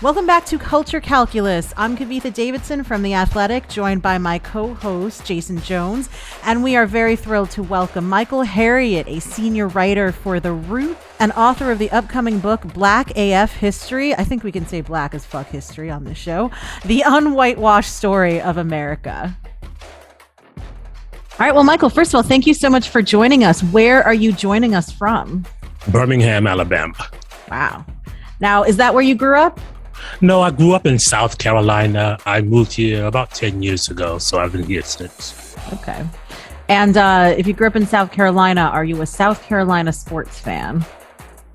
Welcome back to Culture Calculus. I'm Kavitha Davidson from The Athletic, joined by my co-host, Jason Jones. And we are very thrilled to welcome Michael Harriet, a senior writer for The Root and author of the upcoming book, Black AF History. I think we can say black as fuck history on this show. The unwhitewashed story of America. All right. Well, Michael, first of all, thank you so much for joining us. Where are you joining us from? Birmingham, Alabama. Wow. Now, is that where you grew up? No, I grew up in South Carolina. I moved here about 10 years ago, so I've been here since. Okay. And if you grew up in South Carolina, are you a South Carolina sports fan?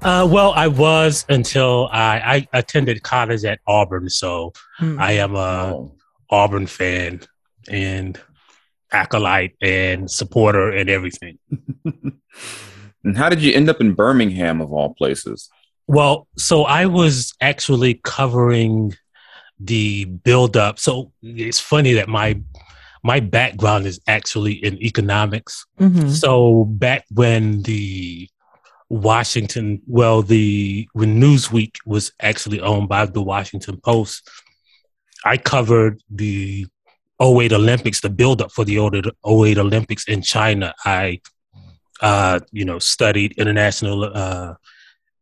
Well, I was until I attended college at Auburn, so I am a Auburn fan and acolyte and supporter and everything. And how did you end up in Birmingham, of all places? Well, so I was actually covering the buildup. So it's funny that my background is actually in economics. Mm-hmm. So back when when Newsweek was actually owned by the Washington Post, I covered the 2008 Olympics, the buildup for the 2008 Olympics in China. I, studied international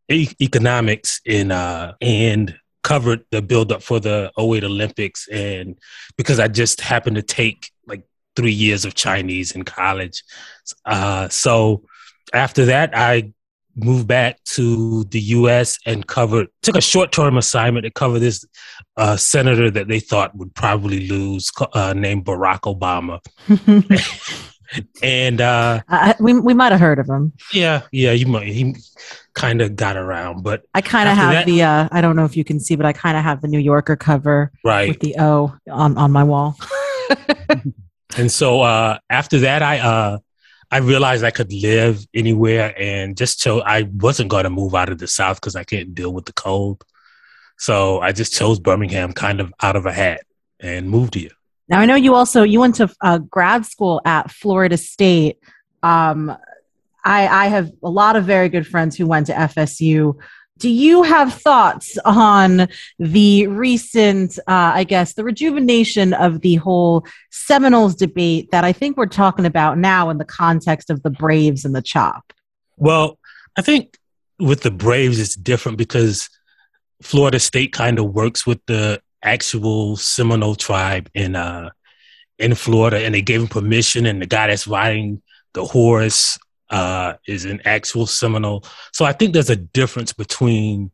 economics and covered the buildup for the 2008 Olympics, and because I just happened to take like 3 years of Chinese in college, so after that I moved back to the U.S. and took a short-term assignment to cover this senator that they thought would probably lose, named Barack Obama. And we might have heard of him. Yeah, you might. He kind of got around, but I kind of have the. I don't know if you can see, but I kind of have the New Yorker cover, right, with the O on my wall. And so after that, I realized I could live anywhere, and just chose. I wasn't going to move out of the South because I can't deal with the cold. So I just chose Birmingham, kind of out of a hat, and moved here. Now, I know you went to grad school at Florida State. I have a lot of very good friends who went to FSU. Do you have thoughts on the recent, the rejuvenation of the whole Seminoles debate that I think we're talking about now in the context of the Braves and the CHOP? Well, I think with the Braves, it's different because Florida State kind of works with the actual Seminole tribe in Florida, and they gave him permission, and the guy that's riding the horse is an actual Seminole. So I think there's a difference between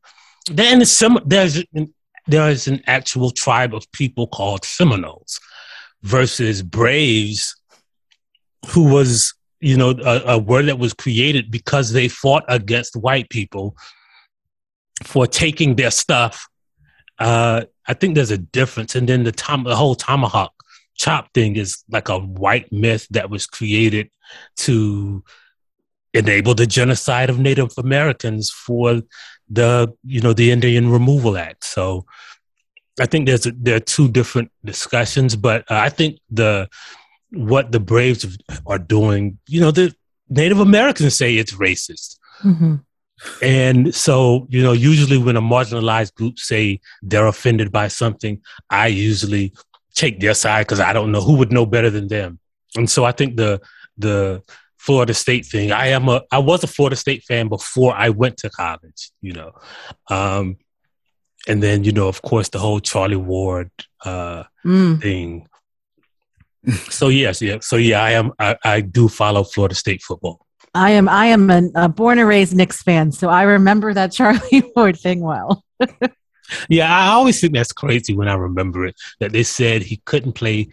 there's an actual tribe of people called Seminoles versus Braves, who was a word that was created because they fought against white people for taking their stuff. I think there's a difference. And then the whole tomahawk chop thing is like a white myth that was created to enable the genocide of Native Americans for the Indian Removal Act. So I think there are two different discussions, but I think what the Braves are doing, the Native Americans say it's racist. Mm-hmm. And so, usually when a marginalized group say they're offended by something, I usually take their side because I don't know who would know better than them. And so I think the Florida State thing, I was a Florida State fan before I went to college, and then, of course, the whole Charlie Ward thing. So, yeah, I do follow Florida State football. I am a born and raised Knicks fan, so I remember that Charlie Ward thing well. Yeah, I always think that's crazy when I remember it, that they said he couldn't play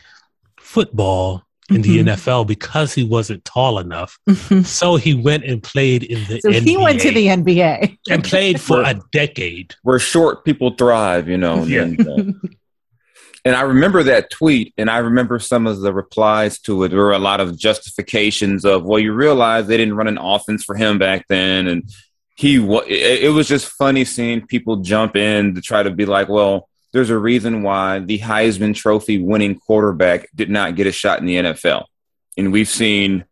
football in the NFL because he wasn't tall enough. So he went and played in the NBA. So he went to the NBA. And played for a decade. Where short people thrive, you know. Yeah. And I remember that tweet, and I remember some of the replies to it. There were a lot of justifications of, well, you realize they didn't run an offense for him back then. And it was just funny seeing people jump in to try to be like, well, there's a reason why the Heisman Trophy winning quarterback did not get a shot in the NFL. And we've seen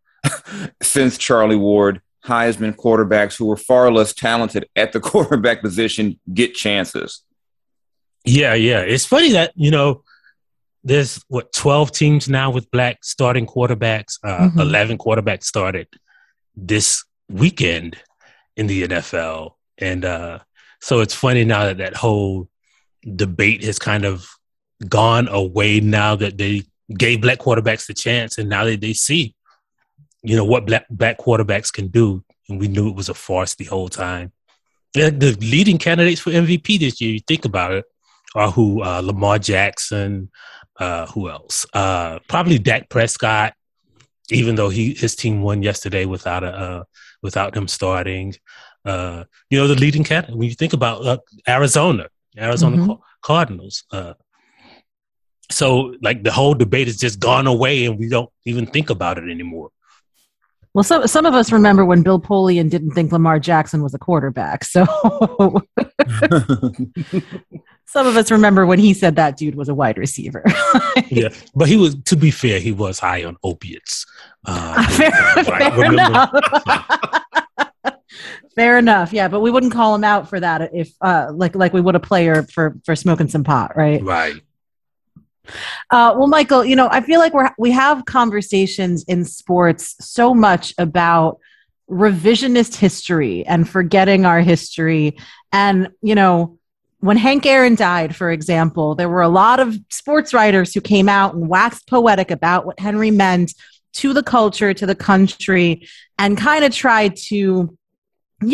since Charlie Ward, Heisman quarterbacks who were far less talented at the quarterback position get chances. Yeah, yeah. It's funny that, you know, there's, 12 teams now with black starting quarterbacks. 11 quarterbacks started this weekend in the NFL. And so it's funny now that that whole debate has kind of gone away now that they gave black quarterbacks the chance. And now that they see, you know, what black quarterbacks can do. And we knew it was a farce the whole time. The leading candidates for MVP this year, you think about it, are who? Lamar Jackson, who else? Probably Dak Prescott, even though his team won yesterday without him starting. You know, the leading candidate, when you think about Arizona Cardinals. So, like, the whole debate has just gone away, and we don't even think about it anymore. Well, some of us remember when Bill Polian didn't think Lamar Jackson was a quarterback. So some of us remember when he said that dude was a wide receiver. Yeah, but he was. To be fair, he was high on opiates. Fair enough. Fair enough. Yeah, but we wouldn't call him out for that if, like we would a player for smoking some pot, right? Right. Well, Michael, you know, I feel like we have conversations in sports so much about revisionist history and forgetting our history. And, you know, when Hank Aaron died, for example, there were a lot of sports writers who came out and waxed poetic about what Henry meant to the culture, to the country, and kind of tried to, you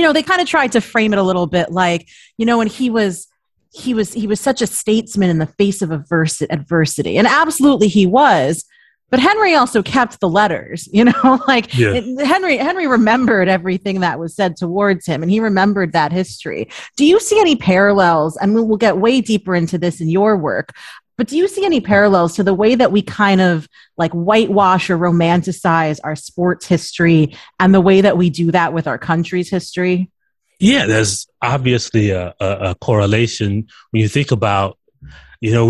know, they kind of tried to frame it a little bit like, you know, when he was such a statesman in the face of adversity. And absolutely he was, but Henry also kept the letters, you know, like Henry remembered everything that was said towards him, and he remembered that history. Do you see any parallels? And we'll get way deeper into this in your work, but do you see any parallels to the way that we kind of like whitewash or romanticize our sports history and the way that we do that with our country's history? Yeah, there's obviously a correlation when you think about, you know,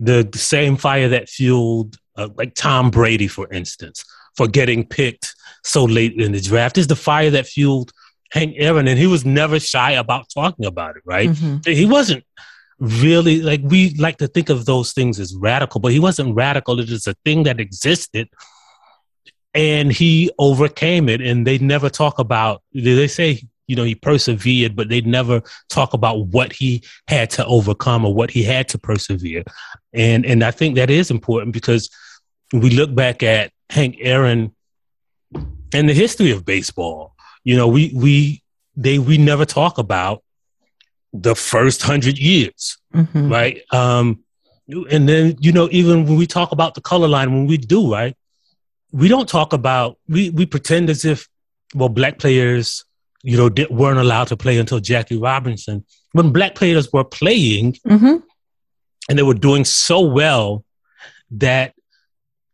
the same fire that fueled like Tom Brady, for instance, for getting picked so late in the draft is the fire that fueled Hank Aaron. And he was never shy about talking about it. Right. Mm-hmm. He wasn't really like, we like to think of those things as radical, but he wasn't radical. It is a thing that existed. And he overcame it. And they never talk about, they say, you know, he persevered, but they'd never talk about what he had to overcome or what he had to persevere. And I think that is important because we look back at Hank Aaron and the history of baseball. You know, we never talk about the first 100 years, right? And then, you know, even when we talk about the color line, when we do, right, we don't talk about, we pretend as if, well, black players, you know, weren't allowed to play until Jackie Robinson. When black players were playing and they were doing so well that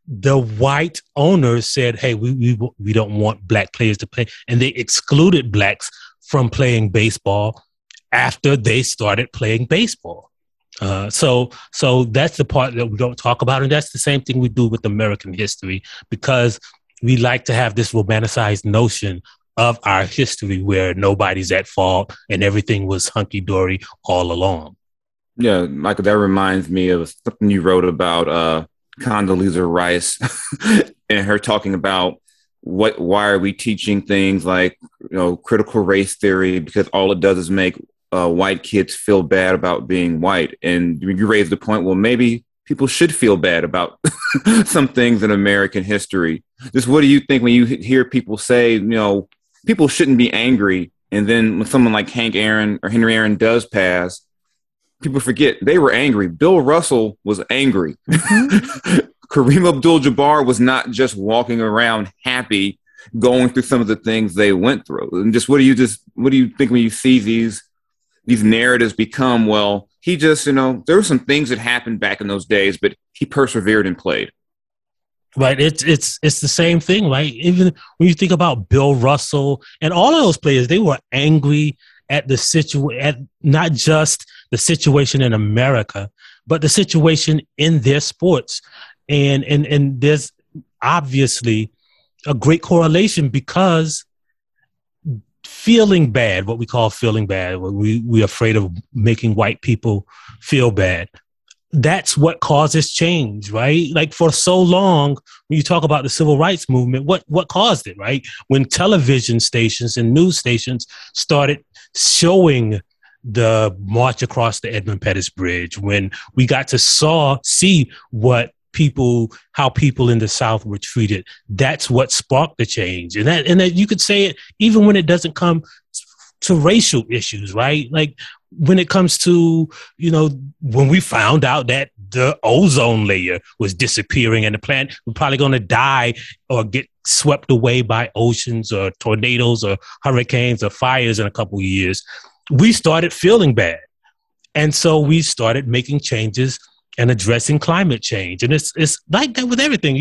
the white owners said, hey, we don't want black players to play. And they excluded blacks from playing baseball after they started playing baseball. So that's the part that we don't talk about. And that's the same thing we do with American history, because we like to have this romanticized notion of our history where nobody's at fault and everything was hunky-dory all along. Yeah, Michael, that reminds me of something you wrote about Condoleezza Rice and her talking about why are we teaching things like, you know, critical race theory, because all it does is make white kids feel bad about being white. And you raised the point, well, maybe people should feel bad about some things in American history. Just what do you think when you hear people say, you know, people shouldn't be angry, and then when someone like Hank Aaron or Henry Aaron does pass, people forget they were angry. Bill Russell was angry. Kareem Abdul-Jabbar was not just walking around happy going through some of the things they went through. And just what do you think when you see these narratives become, well, he just, there were some things that happened back in those days, but he persevered and played. Right. It's the same thing, right? Even when you think about Bill Russell and all of those players, they were angry at the at not just the situation in America, but the situation in their sports. And there's obviously a great correlation, because feeling bad, what we call feeling bad, we're afraid of making white people feel bad. That's what causes change, right? Like, for so long, when you talk about the civil rights movement, what caused it, right? When television stations and news stations started showing the march across the Edmund Pettus Bridge, when we got to see how people in the South were treated, that's what sparked the change. And that you could say it even when it doesn't come to racial issues, right? Like, when it comes to, when we found out that the ozone layer was disappearing and the planet was probably going to die or get swept away by oceans or tornadoes or hurricanes or fires in a couple of years, we started feeling bad. And so we started making changes and addressing climate change. And it's like that with everything.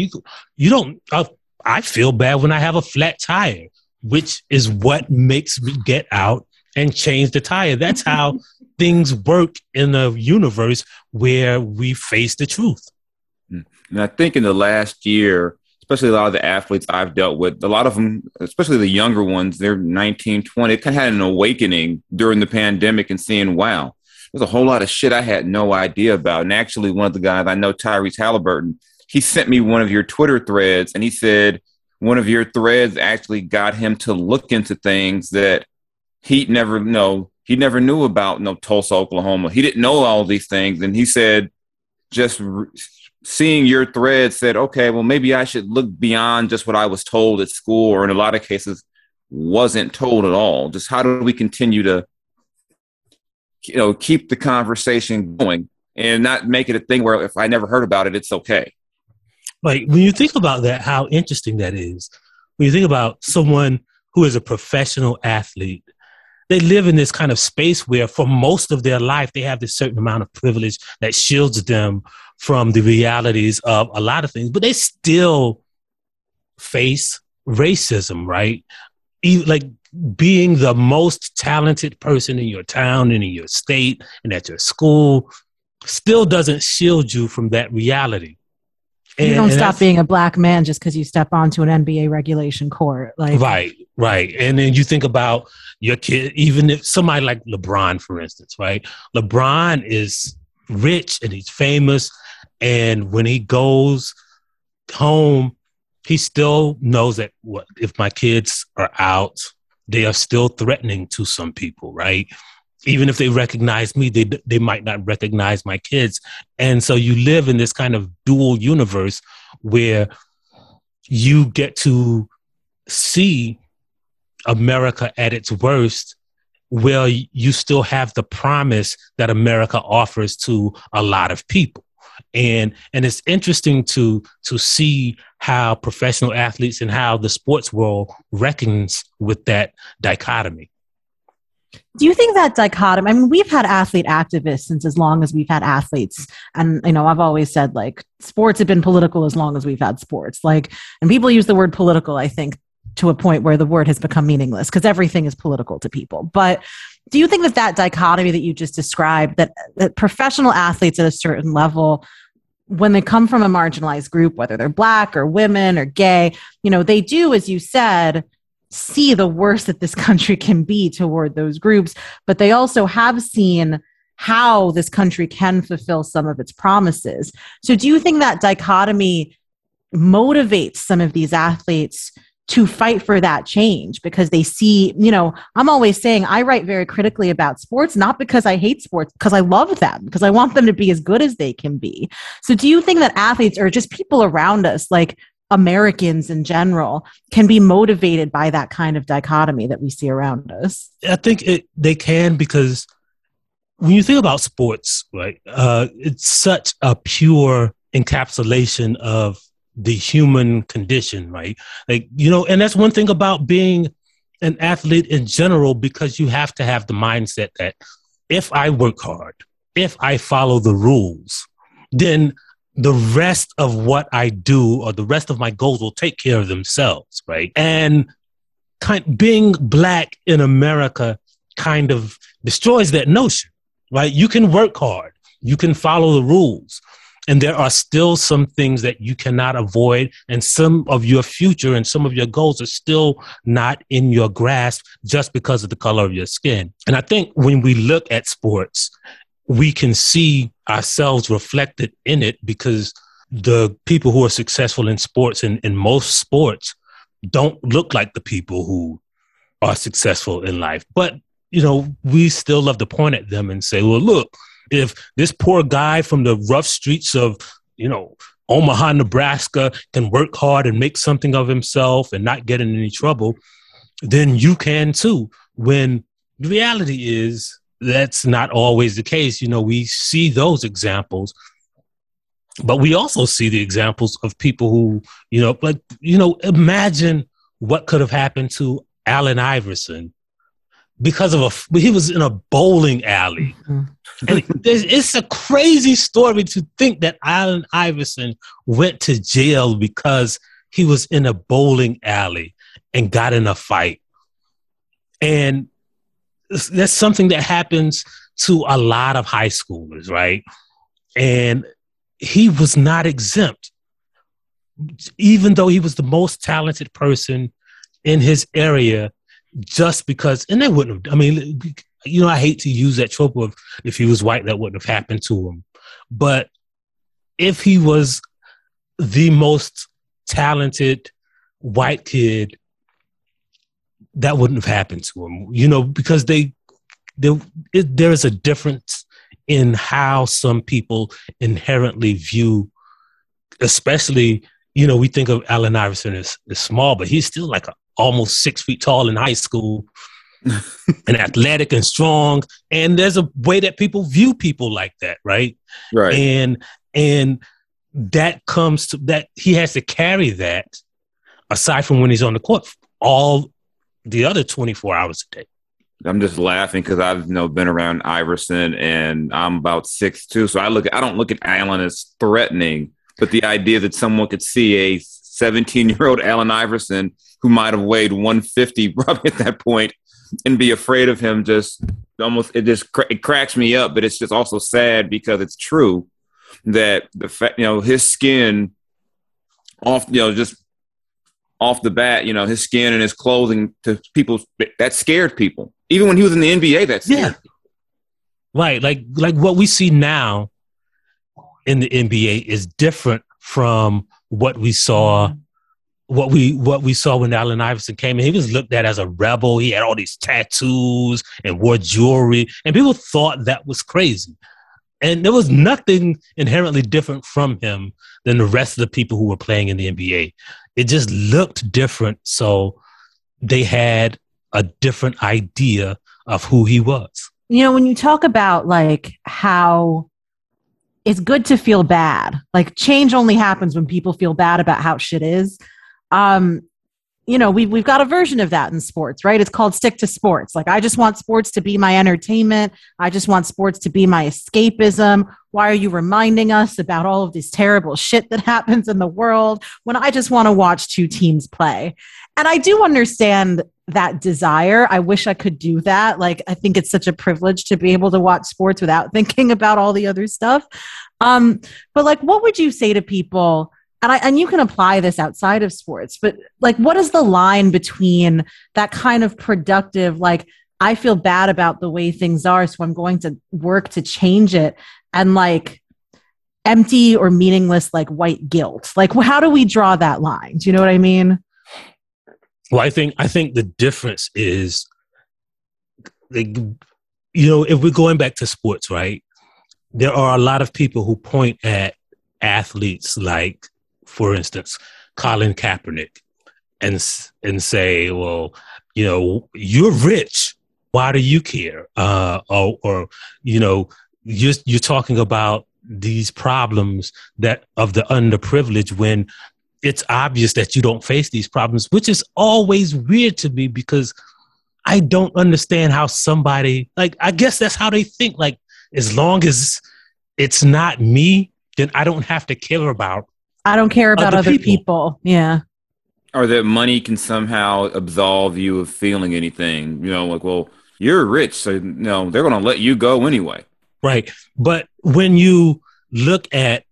You don't, I feel bad when I have a flat tire, which is what makes me get out and change the tire. That's how things work in a universe where we face the truth. And I think in the last year, especially a lot of the athletes I've dealt with, a lot of them, especially the younger ones, they're 19, 20, kind of had an awakening during the pandemic and seeing, wow, there's a whole lot of shit I had no idea about. And actually, one of the guys I know, Tyrese Halliburton, he sent me one of your Twitter threads, and he said one of your threads actually got him to look into things that he never knew about, Tulsa, Oklahoma. He didn't know all these things. And he said, just seeing your thread said, okay, well, maybe I should look beyond just what I was told at school, or in a lot of cases wasn't told at all. Just how do we continue to, keep the conversation going and not make it a thing where if I never heard about it, it's okay. Like, when you think about that, how interesting that is. When you think about someone who is a professional athlete, they live in this kind of space where for most of their life, they have this certain amount of privilege that shields them from the realities of a lot of things, but they still face racism, right? Like, being the most talented person in your town and in your state and at your school still doesn't shield you from that reality. You don't stop being a black man just because you step onto an NBA regulation court. Like, right. And then you think about your kid, even if somebody like LeBron, for instance, right? LeBron is rich and he's famous. And when he goes home, he still knows that if my kids are out, they are still threatening to some people, right? Even if they recognize me, they might not recognize my kids. And so you live in this kind of dual universe where you get to see America at its worst, where you still have the promise that America offers to a lot of people. And it's interesting to see how professional athletes and how the sports world reckons with that dichotomy. Do you think that dichotomy, I mean, we've had athlete activists since as long as we've had athletes. And, I've always said, like, sports have been political as long as we've had sports. Like, and people use the word political, I think, to a point where the word has become meaningless because everything is political to people. But do you think that dichotomy that you just described, that professional athletes at a certain level, when they come from a marginalized group, whether they're black or women or gay, they do, as you said, see the worst that this country can be toward those groups, but they also have seen how this country can fulfill some of its promises. So do you think that dichotomy motivates some of these athletes to fight for that change because they see, I'm always saying I write very critically about sports, not because I hate sports, because I love them, because I want them to be as good as they can be. So do you think that athletes or just people around us, like Americans in general, can be motivated by that kind of dichotomy that we see around us? I think they can, because when you think about sports, right, it's such a pure encapsulation of the human condition, right? Like, you know, and that's one thing about being an athlete in general, because you have to have the mindset that if I work hard, if I follow the rules, then the rest of what I do or the rest of my goals will take care of themselves, right? And being Black in America kind of destroys that notion, right? You can work hard, you can follow the rules, and there are still some things that you cannot avoid, and some of your future and some of your goals are still not in your grasp just because of the color of your skin. And I think when we look at sports, we can see ourselves reflected in it, because the people who are successful in sports and in most sports don't look like the people who are successful in life. But, you know, we still love to point at them and say, well, look, if this poor guy from the rough streets of, you know, Omaha, Nebraska can work hard and make something of himself and not get in any trouble, then you can too. When the reality is that's not always the case. You know, we see those examples, but we also see the examples of people who, you know, like, you know, imagine what could have happened to Allen Iverson because of he was in a bowling alley. Mm-hmm. And it's a crazy story to think that Allen Iverson went to jail because he was in a bowling alley and got in a fight. And that's something that happens to a lot of high schoolers, right? And he was not exempt, even though he was the most talented person in his area, just because, and they wouldn't have, I mean, you know, I hate to use that trope of if he was white, that wouldn't have happened to him. But if he was the most talented white kid, that wouldn't have happened to him, you know, because there is a difference in how some people inherently view, especially, you know, we think of Allen Iverson as small, but he's still like almost 6 feet tall in high school and athletic and strong. And there's a way that people view people like that, right? Right. And that comes to that he has to carry that aside from when he's on the court all the other 24 hours a day. I'm just laughing because I've, you know, been around Iverson and I'm about 6'2", so I don't look at Allen as threatening, but the idea that someone could see a 17-year-old Allen Iverson who might have weighed 150 probably at that point and be afraid of him it cracks me up. But it's just also sad because it's true that the fact, you know, his skin off, you know, just off the bat, you know, his skin and his clothing to people that scared people. Even when he was in the NBA, that scared people. Right. Like what we see now in the NBA is different from what we saw when Allen Iverson came in. He was looked at as a rebel. He had all these tattoos and wore jewelry, and people thought that was crazy. And there was nothing inherently different from him than the rest of the people who were playing in the NBA. It just looked different, so they had a different idea of who he was. You know, when you talk about, like, how it's good to feel bad, like, change only happens when people feel bad about how shit is. You know, we've got a version of that in sports, right? It's called stick to sports. Like, I just want sports to be my entertainment. I just want sports to be my escapism. Why are you reminding us about all of this terrible shit that happens in the world when I just want to watch two teams play? And I do understand that desire. I wish I could do that. Like, I think it's such a privilege to be able to watch sports without thinking about all the other stuff. But, like, what would you say to people? And you can apply this outside of sports, but, like, what is the line between that kind of productive, like, I feel bad about the way things are, so I'm going to work to change it, and, like, empty or meaningless, like, white guilt? Like, how do we draw that line? Do you know what I mean? Well, I think the difference is, like, you know, if we're going back to sports, right, there are a lot of people who point at athletes like, for instance, Colin Kaepernick, and say, well, you know, you're rich. Why do you care? Or you know, you're talking about these problems that of the underprivileged when it's obvious that you don't face these problems, which is always weird to me because I don't understand how somebody, like, I guess that's how they think. Like, as long as it's not me, then I don't have to care about. I don't care about other people. Yeah. Or that money can somehow absolve you of feeling anything, you know, like, well, you're rich, so no, they're going to let you go anyway. Right. But when you look at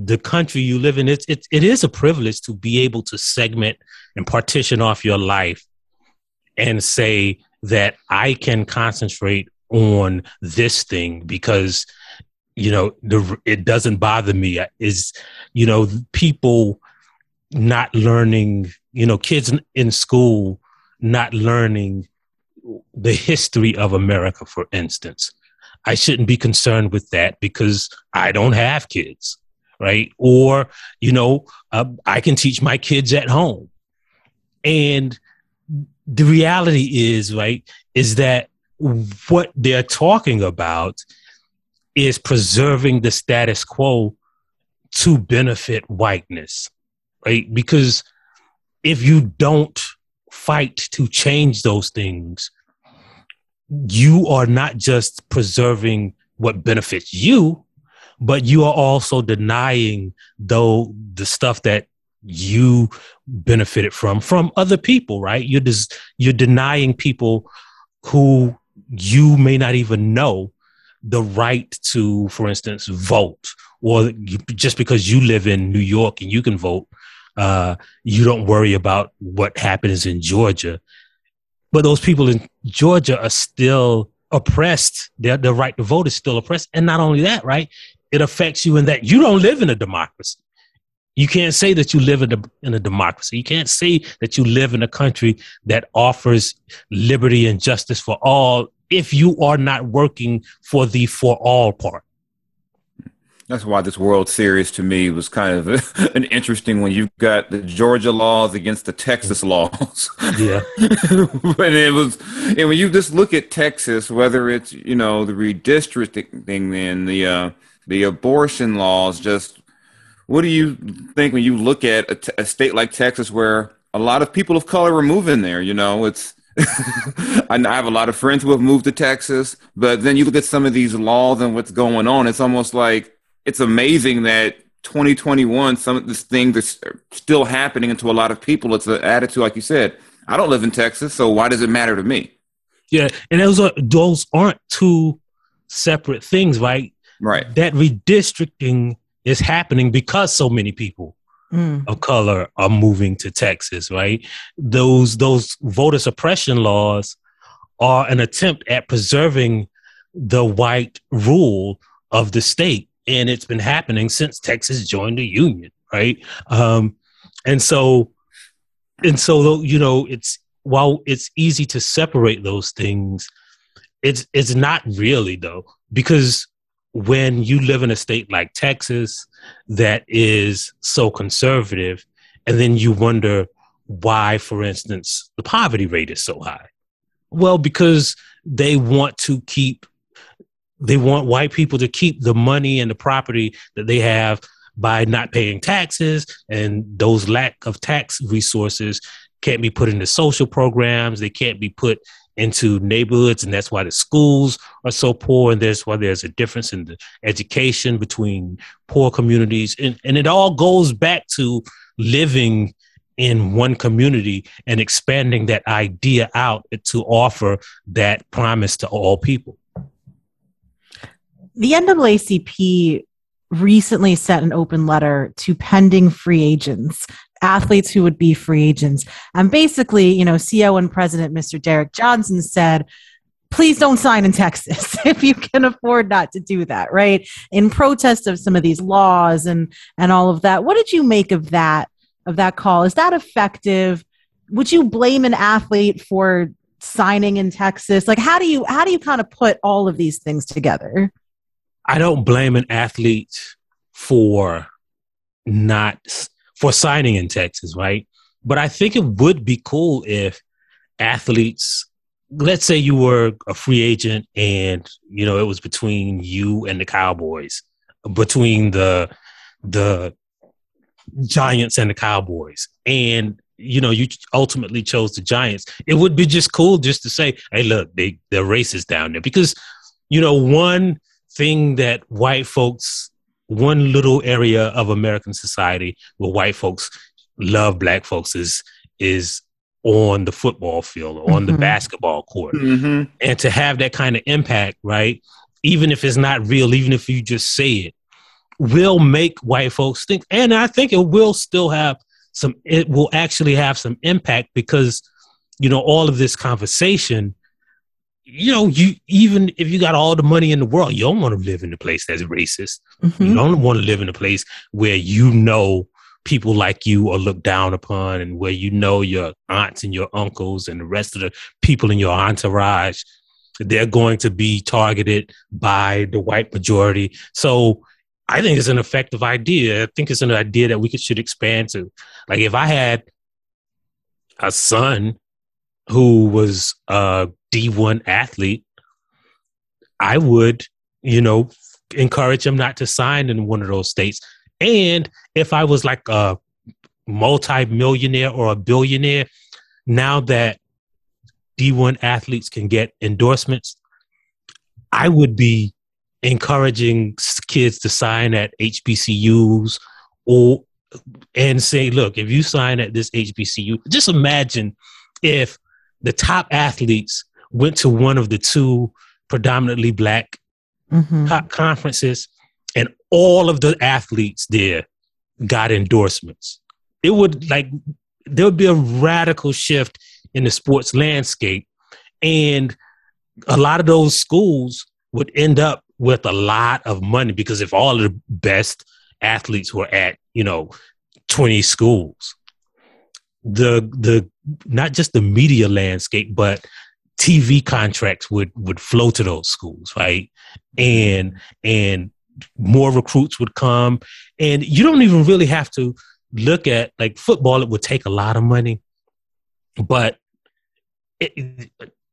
the country you live in, it is a privilege to be able to segment and partition off your life and say that I can concentrate on this thing because, you know, it doesn't bother me. Is, you know, people not learning, you know, kids in school not learning the history of America, for instance. I shouldn't be concerned with that because I don't have kids, right? Or, you know, I can teach my kids at home. And the reality is, right, is that what they're talking about is preserving the status quo to benefit whiteness, right? Because if you don't fight to change those things, you are not just preserving what benefits you, but you are also denying, though, the stuff that you benefited from other people, right? You're denying people who you may not even know the right to, for instance, vote. Or just because you live in New York and you can vote, you don't worry about what happens in Georgia. But those people in Georgia are still oppressed. The right to vote is still oppressed. And not only that, right? It affects you in that you don't live in a democracy. You can't say that you live in a democracy. You can't say that you live in a country that offers liberty and justice for all if you are not working for the for all part. That's why this World Series to me was kind of an interesting one. You've got the Georgia laws against the Texas laws. Yeah. And when you just look at Texas, whether it's, you know, the redistricting thing and the abortion laws, just what do you think when you look at a state like Texas where a lot of people of color are moving there? You know, it's I have a lot of friends who have moved to Texas, but then you look at some of these laws and what's going on. It's almost like, it's amazing that 2021, some of these things are still happening to a lot of people. It's an attitude, like you said, I don't live in Texas, so why does it matter to me? Yeah, and those aren't two separate things, right? Right. That redistricting is happening because so many people of color are moving to Texas, right? Those voter suppression laws are an attempt at preserving the white rule of the state. And it's been happening since Texas joined the union, right? And so, you know, it's while it's easy to separate those things, it's not really though, because when you live in a state like Texas that is so conservative, and then you wonder why, for instance, the poverty rate is so high. Well, because they want to keep. They want white people to keep the money and the property that they have by not paying taxes, and those lack of tax resources can't be put into social programs. They can't be put into neighborhoods, and that's why the schools are so poor, and that's why there's a difference in the education between poor communities. And it all goes back to living in one community and expanding that idea out to offer that promise to all people. The NAACP recently sent an open letter to pending free agents, athletes who would be free agents. And basically, you know, CEO and president, Mr. Derek Johnson said, please don't sign in Texas if you can afford not to do that, right? In protest of some of these laws and all of that. What did you make of that call? Is that effective? Would you blame an athlete for signing in Texas? Like, how do you kind of put all of these things together? I don't blame an athlete for signing in Texas, right? But I think it would be cool if athletes, let's say you were a free agent and, you know, it was between you and the Cowboys, between the Giants and the Cowboys, and you know, you ultimately chose the Giants. It would be just cool just to say, hey, look, they're racist down there, because, you know, one thing that white folks, one little area of American society where white folks love black folks is on the football field, or on the basketball court. Mm-hmm. And to have that kind of impact, right, even if it's not real, even if you just say it, will make white folks think. And I think it will still have some, it will actually have some impact, because, you know, all of this conversation, you know, you, even if you got all the money in the world, you don't want to live in a place that's racist. Mm-hmm. You don't want to live in a place where, you know, people like you are looked down upon, and where, you know, your aunts and your uncles and the rest of the people in your entourage, they're going to be targeted by the white majority. So I think it's an effective idea. I think it's an idea that we should expand to. Like, if I had a son who was a D1 athlete, I would, you know, encourage him not to sign in one of those states. And if I was like a multi-millionaire or a billionaire, now that D1 athletes can get endorsements, I would be encouraging kids to sign at HBCUs, or and say, look, if you sign at this HBCU, just imagine if the top athletes went to one of the two predominantly black top conferences, and all of the athletes there got endorsements. It would, like, there would be a radical shift in the sports landscape, and a lot of those schools would end up with a lot of money, because if all the best athletes were at, you know, 20 schools, the not just the media landscape, but TV contracts would flow to those schools, right? And more recruits would come, and you don't even really have to look at, like, football. It would take a lot of money, but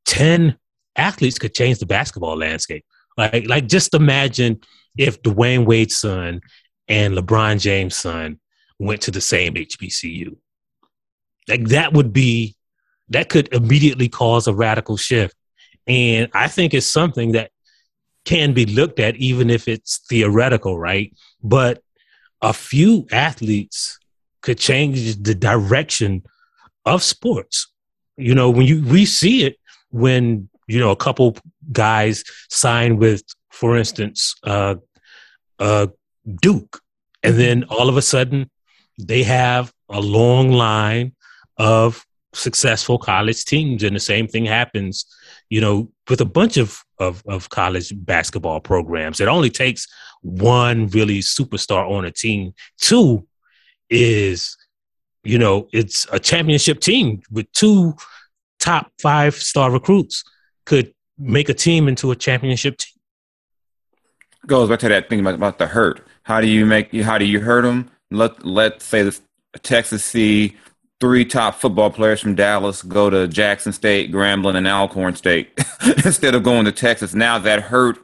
10 athletes could change the basketball landscape. Like, just imagine if Dwayne Wade's son and LeBron James' son went to the same HBCU. Like, that could immediately cause a radical shift. And I think it's something that can be looked at, even if it's theoretical, right? But a few athletes could change the direction of sports. You know, we see it when, you know, a couple guys sign with, for instance, Duke. And then all of a sudden they have a long line of successful college teams. And the same thing happens, you know, with a bunch of college basketball programs. It only takes one really superstar on a team. Two is, you know, it's a championship team with two top 5-star recruits could make a team into a championship team. Goes back to that thing about the hurt. How do you hurt them? Let's say Texas see 3 top football players from Dallas go to Jackson State, Grambling, and Alcorn State instead of going to Texas. Now that hurt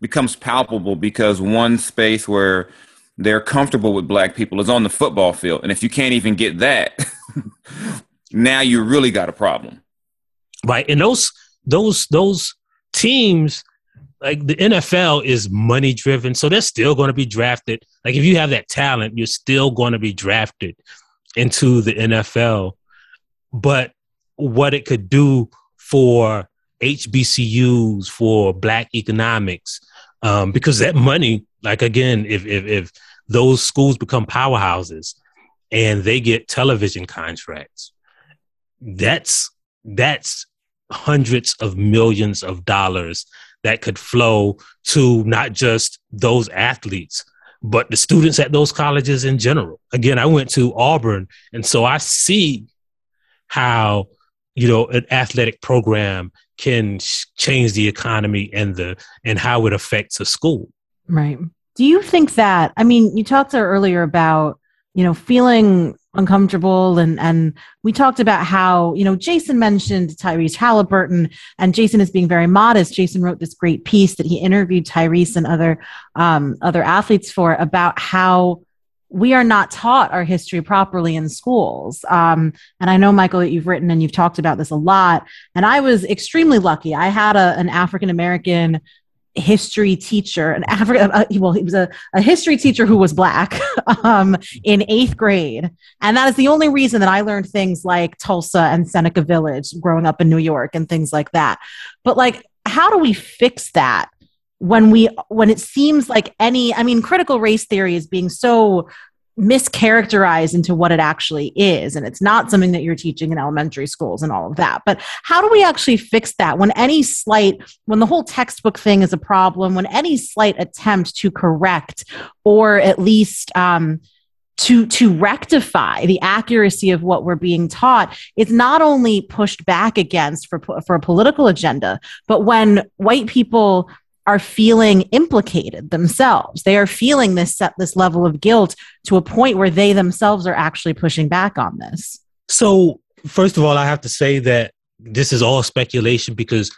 becomes palpable, because one space where they're comfortable with black people is on the football field. And if you can't even get that, now you really got a problem. Right. And those teams, like the NFL is money driven, so they're still going to be drafted. Like, if you have that talent, you're still going to be drafted into the NFL. But what it could do for HBCUs, for black economics, because that money, like, again, if those schools become powerhouses and they get television contracts, that's hundreds of millions of dollars that could flow to not just those athletes, but the students at those colleges in general. Again, I went to Auburn, and so I see how, you know, an athletic program can change the economy and how it affects a school. Right. Do you think that, I mean, you talked earlier about you know, feeling uncomfortable. And we talked about how, you know, Jason mentioned Tyrese Halliburton, and Jason is being very modest. Jason wrote this great piece that he interviewed Tyrese and other athletes for, about how we are not taught our history properly in schools. And I know, Michael, that you've written and you've talked about this a lot. And I was extremely lucky. I had an African-American history teacher, he was a history teacher who was Black in 8th grade. And that is the only reason that I learned things like Tulsa and Seneca Village growing up in New York and things like that. But like, how do we fix that? When it seems like critical race theory is being so mischaracterized into what it actually is, and it's not something that you're teaching in elementary schools and all of that. But how do we actually fix that when the whole textbook thing is a problem, when any slight attempt to correct, or at least to rectify the accuracy of what we're being taught, is not only pushed back against for a political agenda, but when white people are feeling implicated themselves. They are feeling this level of guilt to a point where they themselves are actually pushing back on this. So first of all, I have to say that this is all speculation because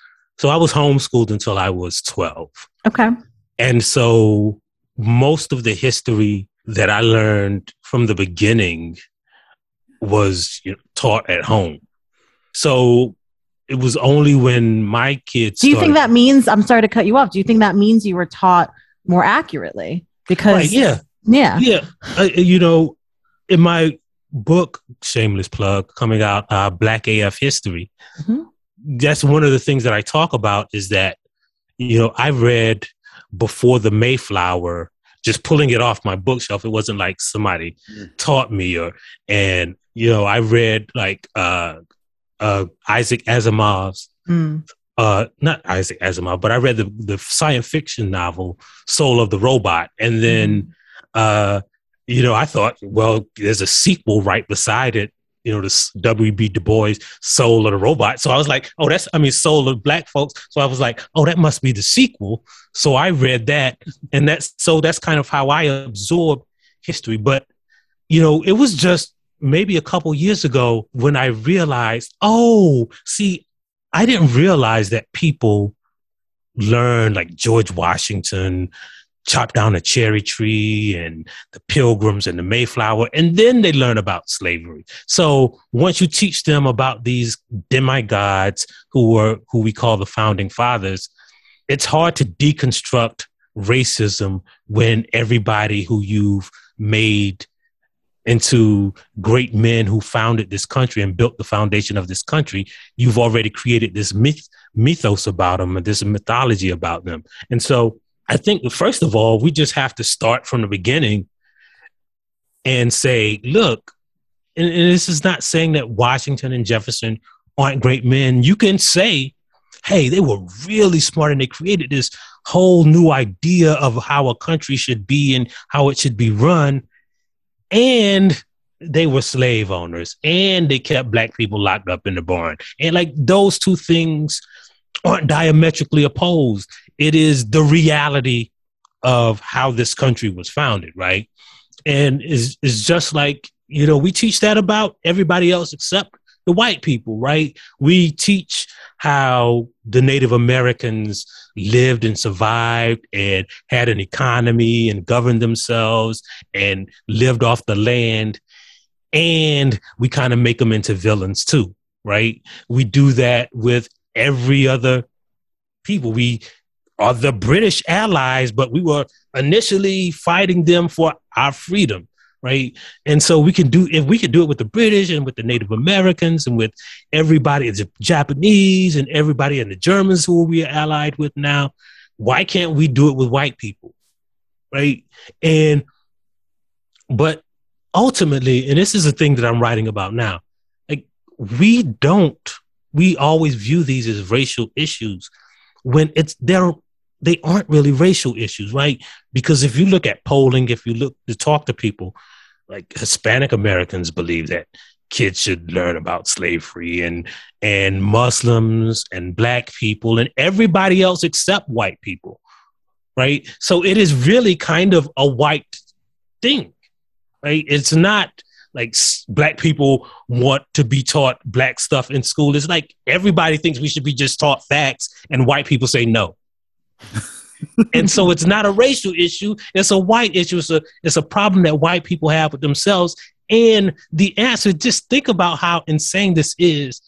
I was homeschooled until I was 12. Okay. And so most of the history that I learned from the beginning was taught at home. So it was only when my kids started. Do you think that means, I'm sorry to cut you off, do you think that means you were taught more accurately? Because right, yeah. In my book, shameless plug, coming out, Black AF History, that's one of the things that I talk about, is that, I read before the Mayflower, just pulling it off my bookshelf. It wasn't like somebody taught me, and I read Isaac Asimov's, not Isaac Asimov, but I read the science fiction novel Soul of the Robot. And then, I thought, well, there's a sequel right beside it, this W.B. Du Bois Soul of the Robot. So I was like, oh, Soul of Black Folks. So I was like, oh, that must be the sequel. So I read that. And that's kind of how I absorb history. But, it was just maybe a couple years ago when I realized, I didn't realize that people learn, like, George Washington chopped down a cherry tree and the Pilgrims and the Mayflower, and then they learn about slavery. So once you teach them about these demigods who we call the founding fathers, it's hard to deconstruct racism when everybody who you've made into great men who founded this country and built the foundation of this country, you've already created this mythos about them and this mythology about them. And so I think, first of all, we just have to start from the beginning and say, look, and this is not saying that Washington and Jefferson aren't great men. You can say, hey, they were really smart and they created this whole new idea of how a country should be and how it should be run. And they were slave owners, and they kept Black people locked up in the barn. And like, those two things aren't diametrically opposed. It is the reality of how this country was founded, right? And it's just like, we teach that about everybody else except the white people, right? We teach how the Native Americans lived and survived and had an economy and governed themselves and lived off the land. And we kind of make them into villains too, right? We do that with every other people. We are the British allies, but we were initially fighting them for our freedom. Right. And so if we can do it with the British and with the Native Americans and with everybody, the Japanese and everybody, and the Germans who we are allied with now, why can't we do it with white people? Right. But ultimately, and this is the thing that I'm writing about now, like, we always view these as racial issues when they aren't really racial issues, right? Because if you look at polling, if you look to talk to people, like, Hispanic Americans believe that kids should learn about slavery, and Muslims and Black people and everybody else except white people, right? So it is really kind of a white thing, right? It's not like black people want to be taught black stuff in school. It's like everybody thinks we should be just taught facts, and white people say no. And so it's not a racial issue. It's a white issue. It's a problem that white people have with themselves. And the answer, just think about how insane this is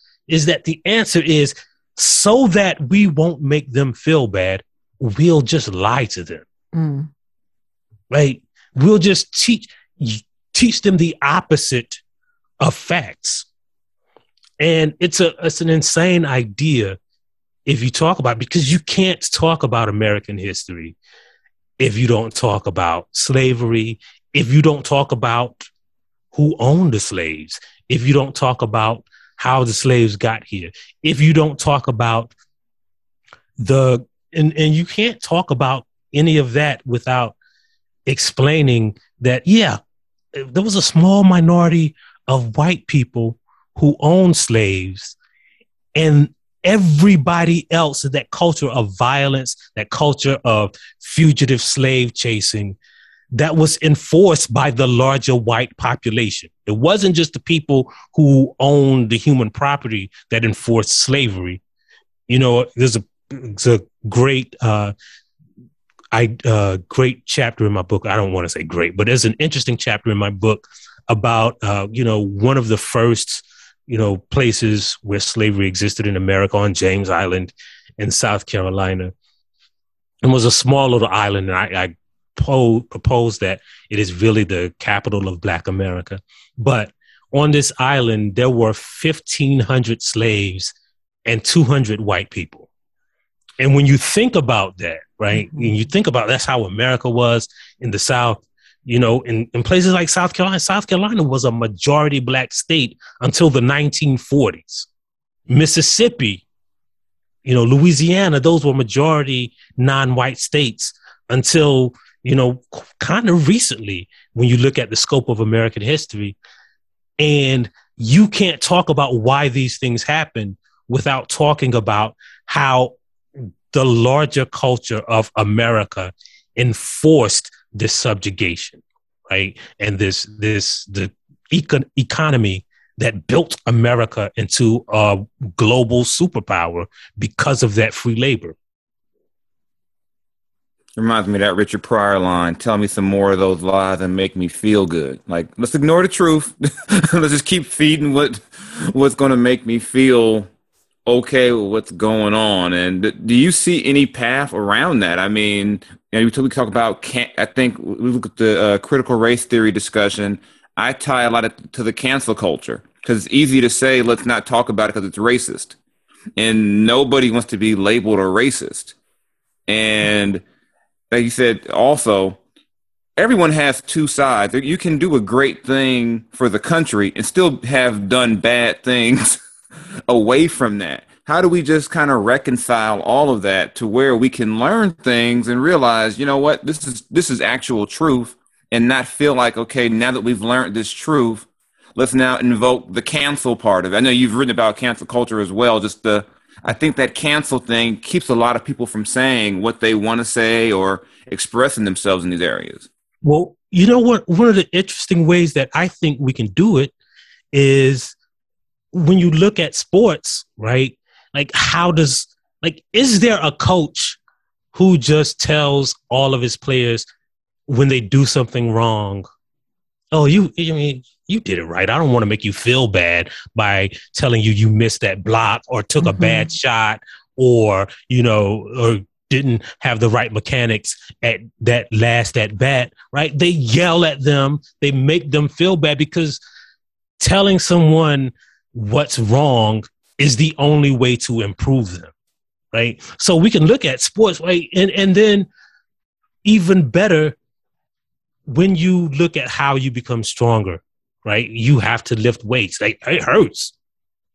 that the answer is so that we won't make them feel bad. We'll just lie to them. Mm. Right. We'll just teach them the opposite of facts. And it's an insane idea. If you talk about, because you can't talk about American history if you don't talk about slavery, if you don't talk about who owned the slaves, if you don't talk about how the slaves got here, if you don't talk about and you can't talk about any of that without explaining that, yeah, there was a small minority of white people who owned slaves, and everybody else, that culture of violence, that culture of fugitive slave chasing, that was enforced by the larger white population. It wasn't just the people who owned the human property that enforced slavery. You know, there's a great, great chapter in my book. I don't want to say great, but there's an interesting chapter in my book about, one of the first, places where slavery existed in America, on James Island in South Carolina. It was a small little island, and I propose that it is really the capital of Black America. But on this island, there were 1,500 slaves and 200 white people. And when you think about that, right, when you think about that's how America was in the South. You know, in places like South Carolina, South Carolina was a majority Black state until the 1940s. Mississippi, Louisiana, those were majority non-white states until, kind of recently, when you look at the scope of American history. And you can't talk about why these things happen without talking about how the larger culture of America enforced this subjugation, right? And the economy that built America into a global superpower because of that free labor. Reminds me of that Richard Pryor line, tell me some more of those lies and make me feel good. Like, let's ignore the truth. Let's just keep feeding what's going to make me feel okay with what's going on. And do you see any path around that? I mean, we talk about, I think we look at the critical race theory discussion. I tie a lot to the cancel culture, because it's easy to say, let's not talk about it because it's racist. And nobody wants to be labeled a racist. And like you said, also, everyone has two sides. You can do a great thing for the country and still have done bad things away from that. How do we just kind of reconcile all of that to where we can learn things and realize, you know what, this is actual truth, and not feel like, okay, now that we've learned this truth, let's now invoke the cancel part of it. I know you've written about cancel culture as well. I think that cancel thing keeps a lot of people from saying what they want to say or expressing themselves in these areas. Well, you know what, one of the interesting ways that I think we can do it is, when you look at sports, right? Like, is there a coach who just tells all of his players when they do something wrong, oh, you did it right. I don't want to make you feel bad by telling you missed that block or took a bad shot or, or didn't have the right mechanics at that last at bat, right? They yell at them. They make them feel bad, because telling someone what's wrong is the only way to improve them, right? So we can look at sports, right? And then even better, when you look at how you become stronger, right? You have to lift weights. Like, it hurts.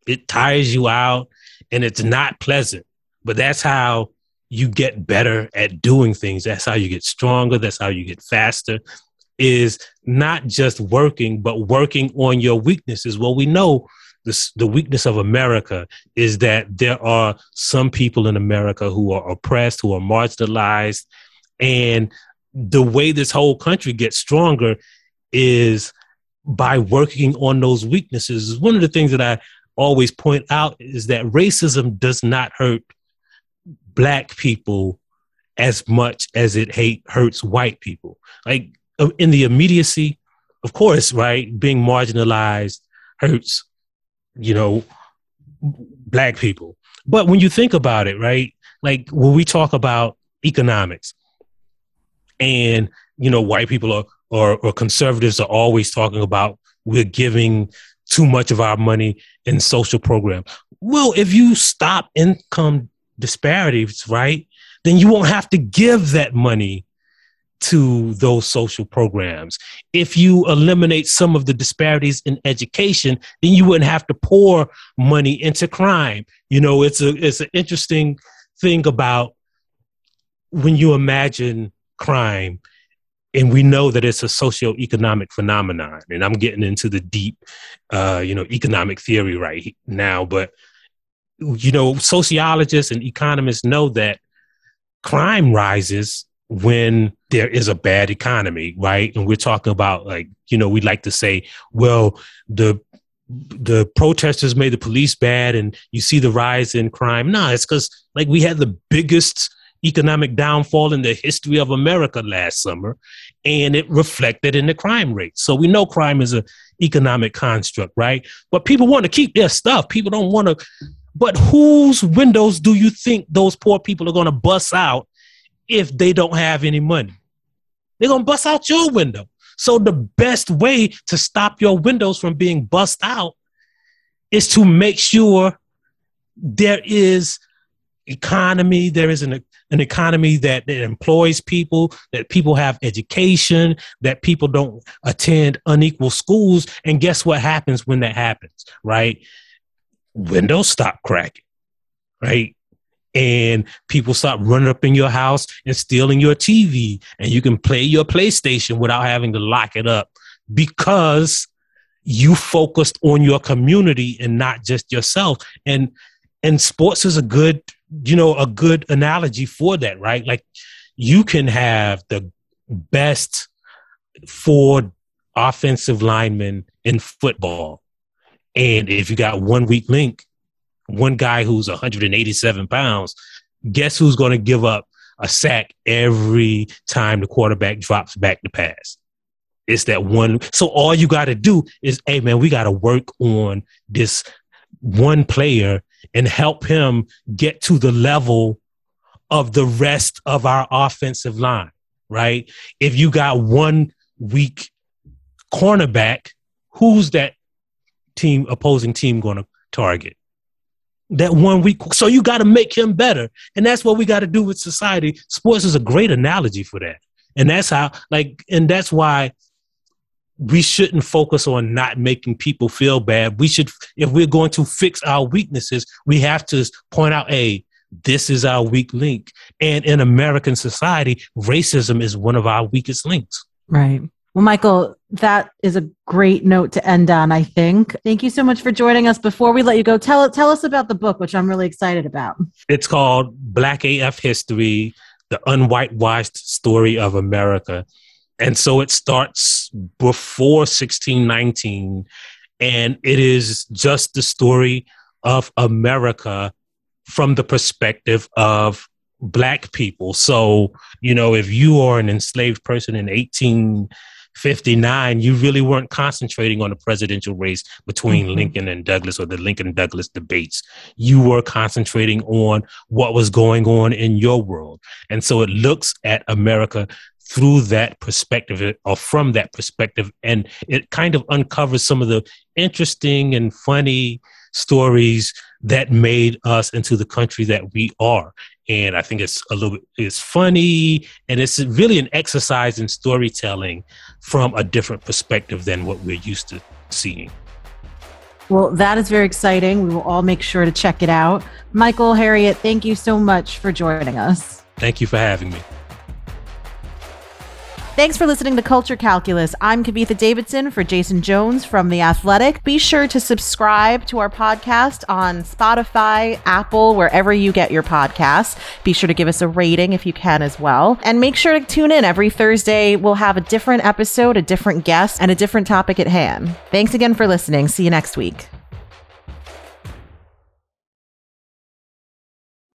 It tires you out, and it's not pleasant. But that's how you get better at doing things. That's how you get stronger. That's how you get faster, is not just working, but working on your weaknesses. Well, we know the weakness of America is that there are some people in America who are oppressed, who are marginalized. And the way this whole country gets stronger is by working on those weaknesses. One of the things that I always point out is that racism does not hurt Black people as much as it hurts white people. Like, in the immediacy, of course, right, being marginalized hurts, you know, Black people. But when you think about it, right, like when we talk about economics and, you know, white people or conservatives are always talking about we're giving too much of our money in social programs. Well, if you stop income disparities, right, then you won't have to give that money to those social programs. If you eliminate some of the disparities in education, then you wouldn't have to pour money into crime. You know, it's an interesting thing about when you imagine crime, and we know that it's a socioeconomic phenomenon, and I'm getting into the deep, you know, economic theory right now, but, you know, sociologists and economists know that crime rises when there is a bad economy, right? And we're talking about, like, you know, we like to say, well, the protesters made the police bad and you see the rise in crime. No, it's because, like, we had the biggest economic downfall in the history of America last summer, and it reflected in the crime rate. So we know crime is an economic construct, right? But people want to keep their stuff. People don't want to. But whose windows do you think those poor people are going to bust out if they don't have any money? They're going to bust out your window. So the best way to stop your windows from being bust out is to make sure there is economy, there is an economy that employs people, that people have education, that people don't attend unequal schools. And guess what happens when that happens, right? Windows stop cracking, right? And people stop running up in your house and stealing your TV, and you can play your PlayStation without having to lock it up because you focused on your community and not just yourself. And sports is a good, you know, a good analogy for that, right? Like, you can have the best 4 offensive linemen in football, and if you got one weak link, one guy who's 187 pounds, guess who's going to give up a sack every time the quarterback drops back to pass? It's that one. So all you got to do is, hey, man, we got to work on this one player and help him get to the level of the rest of our offensive line, right? If you got one weak cornerback, who's that team, opposing team, going to target? That 1 week. So you got to make him better. And that's what we got to do with society. Sports is a great analogy for that. And that's how, like, and that's why we shouldn't focus on not making people feel bad. We should, if we're going to fix our weaknesses, we have to point out, hey, this is our weak link. And in American society, racism is one of our weakest links. Right. Well, Michael, that is a great note to end on, I think. Thank you so much for joining us. Before we let you go, tell us about the book, which I'm really excited about. It's called Black AF History, The Unwhitewashed Story of America. And so it starts before 1619, and it is just the story of America from the perspective of Black people. So, you know, if you are an enslaved person in 1859, you really weren't concentrating on the presidential race between Lincoln and Douglas, or the Lincoln-Douglas debates. You were concentrating on what was going on in your world. And so it looks at America through that perspective, or from that perspective, and it kind of uncovers some of the interesting and funny stories that made us into the country that we are. And I think it's a little bit, it's funny, and it's really an exercise in storytelling from a different perspective than what we're used to seeing. Well, that is very exciting. We will all make sure to check it out. Michael Harriet, thank you so much for joining us. Thank you for having me. Thanks for listening to Culture Calculus. I'm Kavitha Davidson for Jason Jones from The Athletic. Be sure to subscribe to our podcast on Spotify, Apple, wherever you get your podcasts. Be sure to give us a rating if you can as well. And make sure to tune in every Thursday. We'll have a different episode, a different guest, and a different topic at hand. Thanks again for listening. See you next week.